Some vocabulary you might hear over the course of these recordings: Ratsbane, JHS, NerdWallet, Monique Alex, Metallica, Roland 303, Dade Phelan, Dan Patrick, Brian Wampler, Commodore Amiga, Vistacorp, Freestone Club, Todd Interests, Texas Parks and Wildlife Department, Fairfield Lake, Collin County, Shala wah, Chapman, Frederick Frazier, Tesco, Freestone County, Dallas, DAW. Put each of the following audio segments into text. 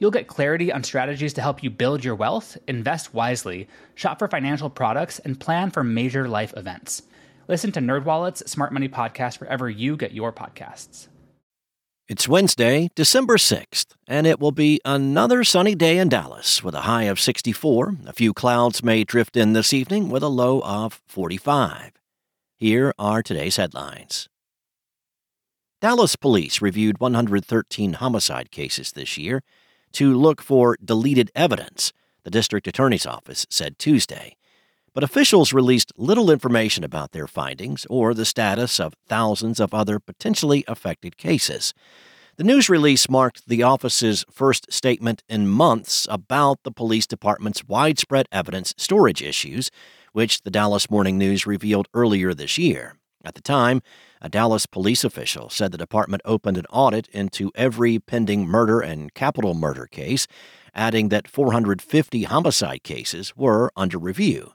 You'll get clarity on strategies to help you build your wealth, invest wisely, shop for financial products, and plan for major life events. Listen to NerdWallet's Smart Money Podcast wherever you get your podcasts. It's Wednesday, December 6th, and it will be another sunny day in Dallas with a high of 64. A few clouds may drift in this evening with a low of 45. Here are today's headlines. Dallas police reviewed 113 homicide cases this year to look for deleted evidence, the district attorney's office said Tuesday. But officials released little information about their findings or the status of thousands of other potentially affected cases. The news release marked the office's first statement in months about the police department's widespread evidence storage issues, which the Dallas Morning News revealed earlier this year. At the time, a Dallas police official said the department opened an audit into every pending murder and capital murder case, adding that 450 homicide cases were under review.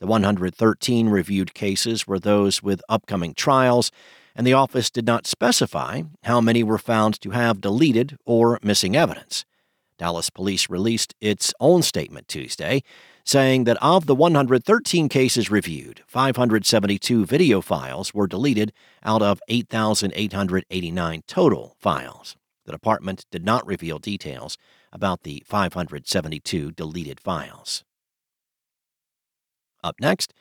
The 113 reviewed cases were those with upcoming trials, and the office did not specify how many were found to have deleted or missing evidence. Dallas police released its own statement Tuesday, saying that of the 113 cases reviewed, 572 video files were deleted out of 8,889 total files. The department did not reveal details about the 572 deleted files. Up next,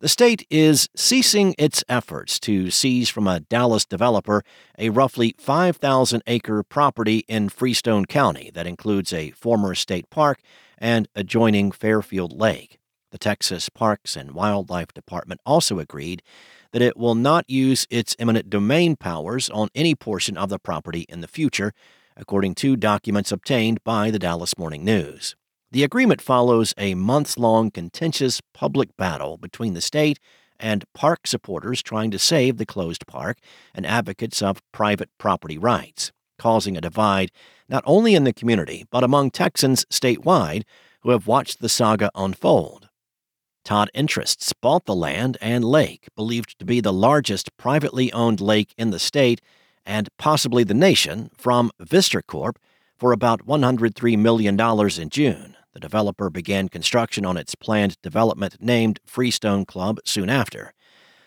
the state is ceasing its efforts to seize from a Dallas developer a roughly 5,000-acre property in Freestone County that includes a former state park and adjoining Fairfield Lake. The Texas Parks and Wildlife Department also agreed that it will not use its eminent domain powers on any portion of the property in the future, according to documents obtained by the Dallas Morning News. The agreement follows a months-long contentious public battle between the state and park supporters trying to save the closed park and advocates of private property rights, causing a divide not only in the community but among Texans statewide who have watched the saga unfold. Todd Interests bought the land and lake, believed to be the largest privately owned lake in the state and possibly the nation, from Vistacorp for about $103 million in June. The developer began construction on its planned development named Freestone Club soon after.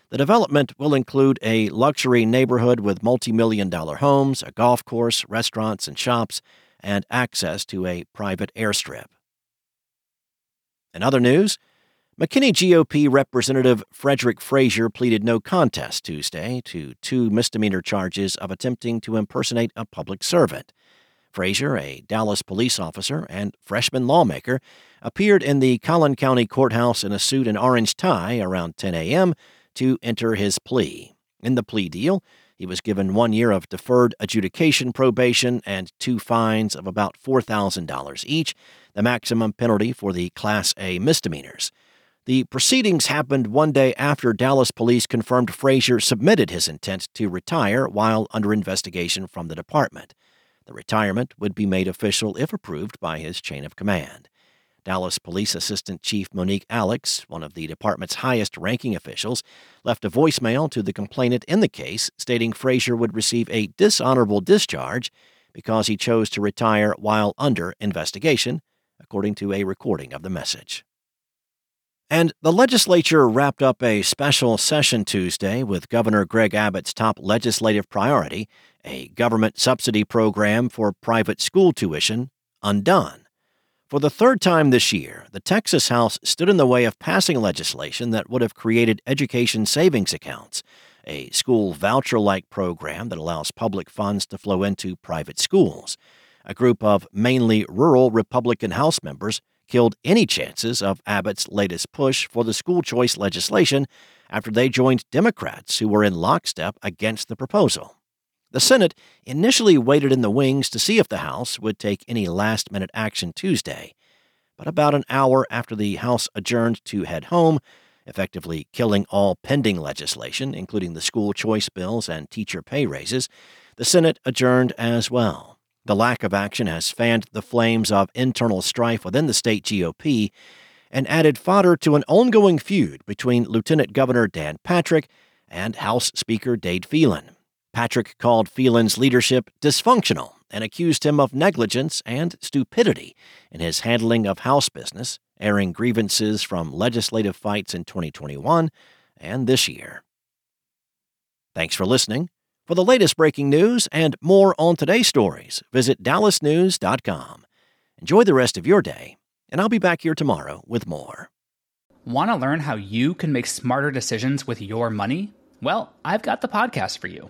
The development will include a luxury neighborhood with multi-million-dollar homes, a golf course, restaurants and shops, and access to a private airstrip. In other news, McKinney GOP Representative Frederick Frazier pleaded no contest Tuesday to two misdemeanor charges of attempting to impersonate a public servant. Frazier, a Dallas police officer and freshman lawmaker, appeared in the Collin County courthouse in a suit and orange tie around 10 a.m. to enter his plea. In the plea deal, he was given 1 year of deferred adjudication probation and two fines of about $4,000 each, the maximum penalty for the Class A misdemeanors. The proceedings happened 1 day after Dallas police confirmed Frazier submitted his intent to retire while under investigation from the department. The retirement would be made official if approved by his chain of command. Dallas Police Assistant Chief Monique Alex, one of the department's highest-ranking officials, left a voicemail to the complainant in the case stating Frazier would receive a dishonorable discharge because he chose to retire while under investigation, according to a recording of the message. And the legislature wrapped up a special session Tuesday with Governor Greg Abbott's top legislative priority, a government subsidy program for private school tuition, undone. For the third time this year, the Texas House stood in the way of passing legislation that would have created education savings accounts, a school voucher-like program that allows public funds to flow into private schools. A group of mainly rural Republican House members killed any chances of Abbott's latest push for the school choice legislation after they joined Democrats who were in lockstep against the proposal. The Senate initially waited in the wings to see if the House would take any last-minute action Tuesday. but about an hour after the House adjourned to head home, effectively killing all pending legislation, including the school choice bills and teacher pay raises, the Senate adjourned as well. The lack of action has fanned the flames of internal strife within the state GOP and added fodder to an ongoing feud between Lieutenant Governor Dan Patrick and House Speaker Dade Phelan. Patrick called Phelan's leadership dysfunctional and accused him of negligence and stupidity in his handling of House business, airing grievances from legislative fights in 2021 and this year. Thanks for listening. For the latest breaking news and more on today's stories, visit dallasnews.com. Enjoy the rest of your day, and I'll be back here tomorrow with more. Want to learn how you can make smarter decisions with your money? Well, I've got the podcast for you.